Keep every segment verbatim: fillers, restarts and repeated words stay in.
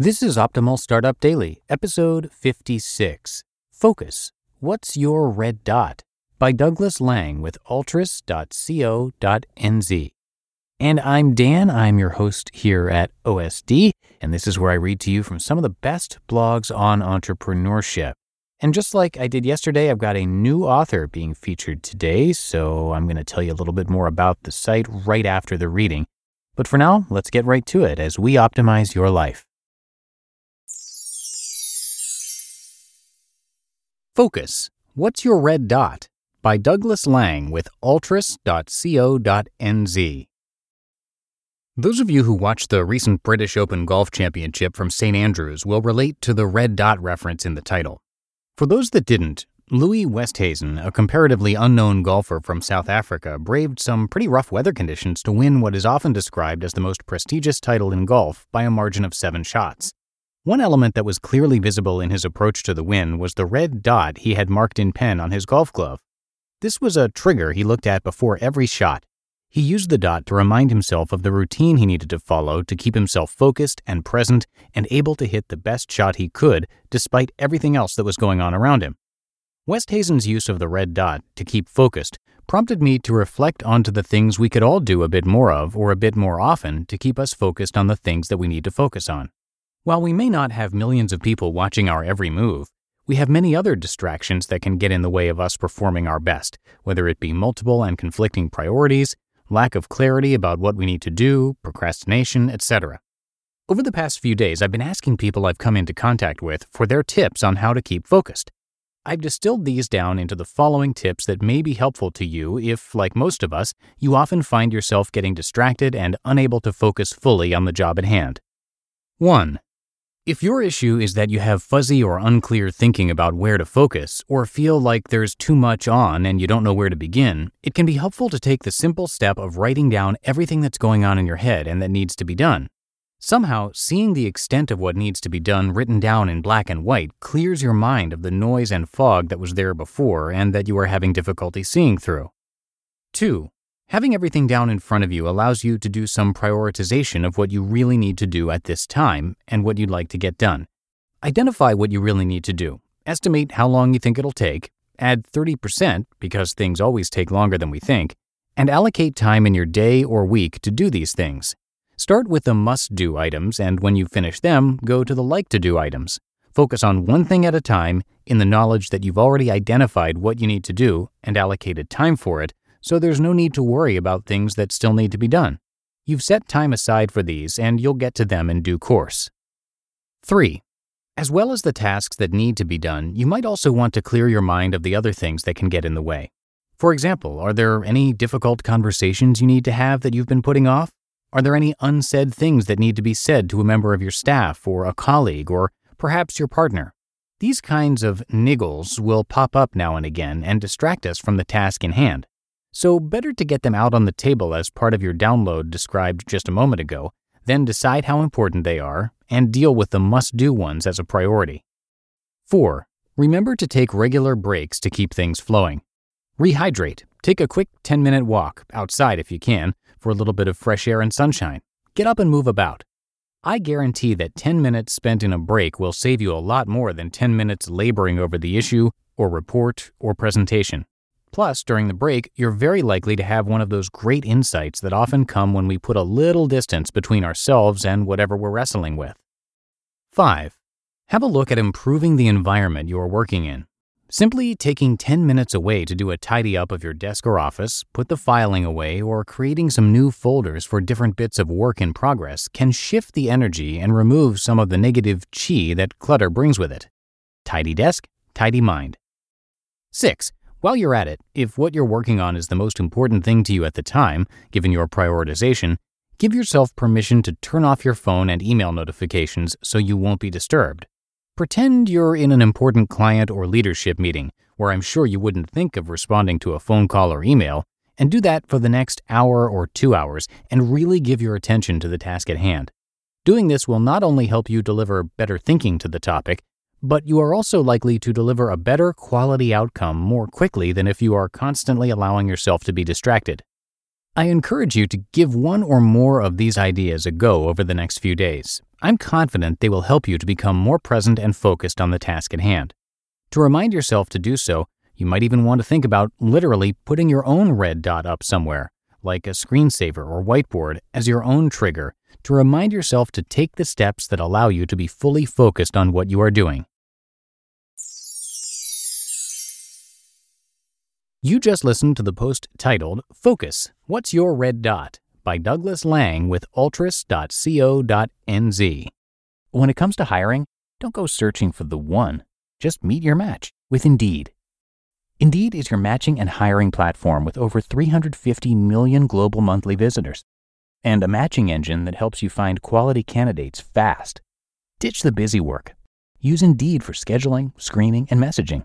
This is Optimal Startup Daily, episode fifty-six. Focus. What's your red dot? By Douglas Lang with Altris dot co dot n z. And I'm Dan, I'm your host here at O S D, and this is where I read to you from some of the best blogs on entrepreneurship. And just like I did yesterday, I've got a new author being featured today, so I'm going to tell you a little bit more about the site right after the reading. But for now, let's get right to it as we optimize your life. Focus. What's your red dot? By Douglas Lang with Altris dot co dot n z. Those of you who watched the recent British Open Golf Championship from Saint Andrews will relate to the red dot reference in the title. For those that didn't, Louis Oosthuizen, a comparatively unknown golfer from South Africa, braved some pretty rough weather conditions to win what is often described as the most prestigious title in golf by a margin of seven shots. One element that was clearly visible in his approach to the win was the red dot he had marked in pen on his golf glove. This was a trigger he looked at before every shot. He used the dot to remind himself of the routine he needed to follow to keep himself focused and present and able to hit the best shot he could despite everything else that was going on around him. Oosthuizen's use of the red dot to keep focused prompted me to reflect onto the things we could all do a bit more of or a bit more often to keep us focused on the things that we need to focus on. While we may not have millions of people watching our every move, we have many other distractions that can get in the way of us performing our best, whether it be multiple and conflicting priorities, lack of clarity about what we need to do, procrastination, et cetera. Over the past few days, I've been asking people I've come into contact with for their tips on how to keep focused. I've distilled these down into the following tips that may be helpful to you if, like most of us, you often find yourself getting distracted and unable to focus fully on the job at hand. one. If your issue is that you have fuzzy or unclear thinking about where to focus, or feel like there's too much on and you don't know where to begin, it can be helpful to take the simple step of writing down everything that's going on in your head and that needs to be done. Somehow, seeing the extent of what needs to be done written down in black and white clears your mind of the noise and fog that was there before and that you are having difficulty seeing through. two. Having everything down in front of you allows you to do some prioritization of what you really need to do at this time and what you'd like to get done. Identify what you really need to do. Estimate how long you think it'll take. Add thirty percent, because things always take longer than we think, and allocate time in your day or week to do these things. Start with the must-do items, and when you finish them, go to the like-to-do items. Focus on one thing at a time in the knowledge that you've already identified what you need to do and allocated time for it, so there's no need to worry about things that still need to be done. You've set time aside for these, and you'll get to them in due course. three. As well as the tasks that need to be done, you might also want to clear your mind of the other things that can get in the way. For example, are there any difficult conversations you need to have that you've been putting off? Are there any unsaid things that need to be said to a member of your staff or a colleague or perhaps your partner? These kinds of niggles will pop up now and again and distract us from the task in hand. So better to get them out on the table as part of your download described just a moment ago, then decide how important they are, and deal with the must-do ones as a priority. four. Remember to take regular breaks to keep things flowing. Rehydrate. Take a quick ten-minute walk, outside if you can, for a little bit of fresh air and sunshine. Get up and move about. I guarantee that ten minutes spent in a break will save you a lot more than ten minutes laboring over the issue, or report, or presentation. Plus, during the break, you're very likely to have one of those great insights that often come when we put a little distance between ourselves and whatever we're wrestling with. five. Have a look at improving the environment you're working in. Simply taking ten minutes away to do a tidy up of your desk or office, put the filing away, or creating some new folders for different bits of work in progress can shift the energy and remove some of the negative chi that clutter brings with it. Tidy desk, tidy mind. six. While you're at it, if what you're working on is the most important thing to you at the time, given your prioritization, Give yourself permission to turn off your phone and email notifications so you won't be disturbed. Pretend you're in an important client or leadership meeting where I'm sure you wouldn't think of responding to a phone call or email, and do that for the next hour or two hours and really give your attention to the task at hand. Doing this will not only help you deliver better thinking to the topic, but you are also likely to deliver a better quality outcome more quickly than if you are constantly allowing yourself to be distracted. I encourage you to give one or more of these ideas a go over the next few days. I'm confident they will help you to become more present and focused on the task at hand. To remind yourself to do so, you might even want to think about literally putting your own red dot up somewhere, like a screensaver or whiteboard, as your own trigger, to remind yourself to take the steps that allow you to be fully focused on what you are doing. You just listened to the post titled, Focus, What's Your Red Dot? By Douglas Lang with Altris dot co dot n z. When it comes to hiring, don't go searching for the one. Just meet your match with Indeed. Indeed is your matching and hiring platform with over three hundred fifty million global monthly visitors and a matching engine that helps you find quality candidates fast. Ditch the busy work. Use Indeed for scheduling, screening, and messaging.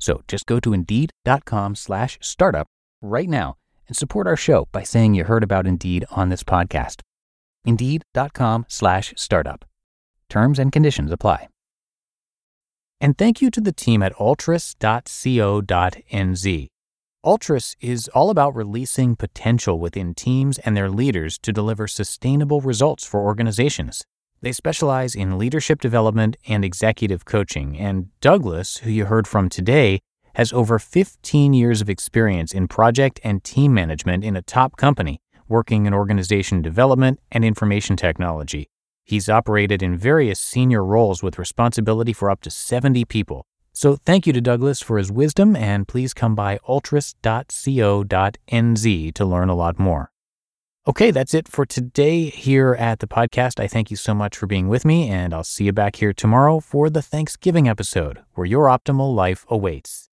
So just go to indeed dot com slash startup right now and support our show by saying you heard about Indeed on this podcast. Indeed dot com slash startup. Terms and conditions apply. And thank you to the team at altris dot co dot n z. Altris is all about releasing potential within teams and their leaders to deliver sustainable results for organizations. They specialize in leadership development and executive coaching, and Douglas, who you heard from today, has over fifteen years of experience in project and team management in a top company, working in organization development and information technology. He's operated in various senior roles with responsibility for up to seventy people. So thank you to Douglas for his wisdom, and please come by altris dot co dot n z to learn a lot more. Okay, that's it for today here at the podcast. I thank you so much for being with me, and I'll see you back here tomorrow for the Thanksgiving episode, where your optimal life awaits.